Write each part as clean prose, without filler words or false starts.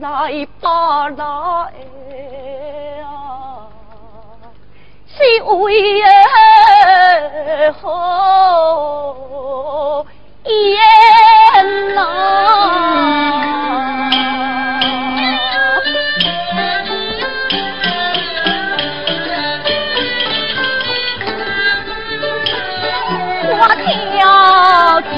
来吧来啊，是为的好言郎。我挑剔口。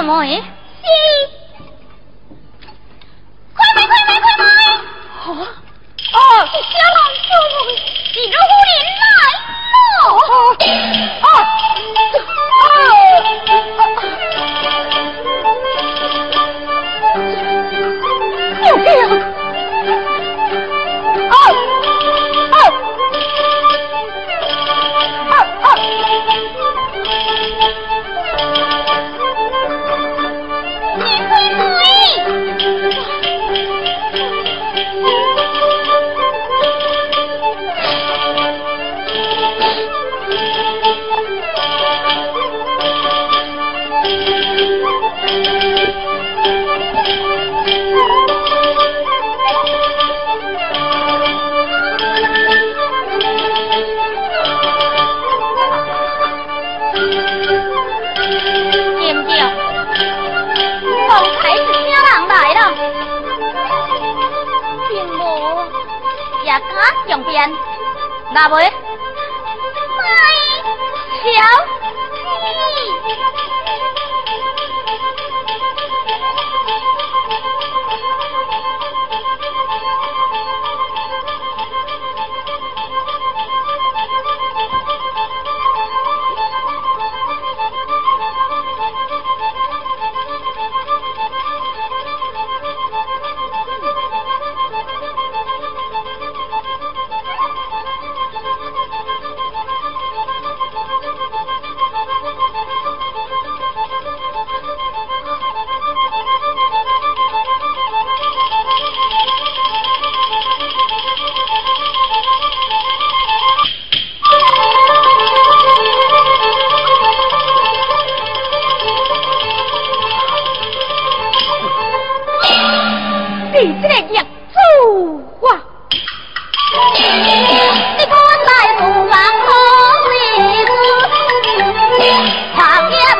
叫我的是，快买快买快买！好啊！哦，小老鼠，是老虎人来么？哦哦！有病！哦哦哦哦！用鞭，拿袂？卖小这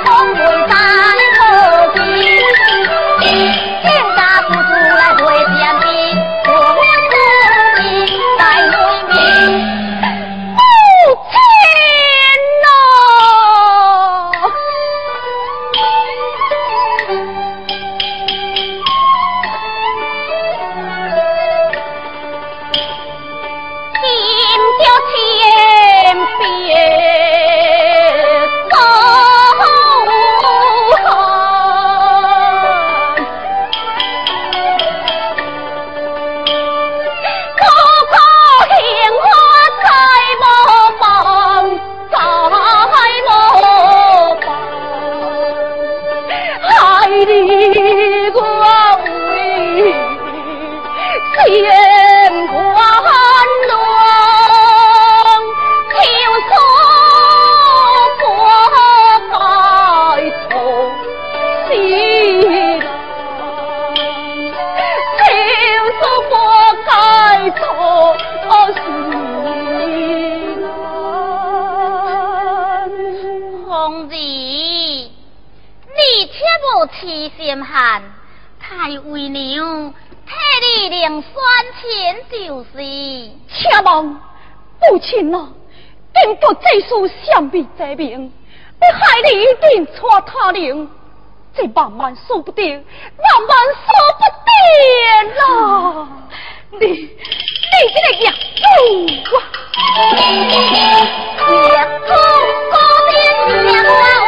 名，我害你一定错他人，这万万说不定，万万说不定啦！你这个野猪啊，野猪高点野啊！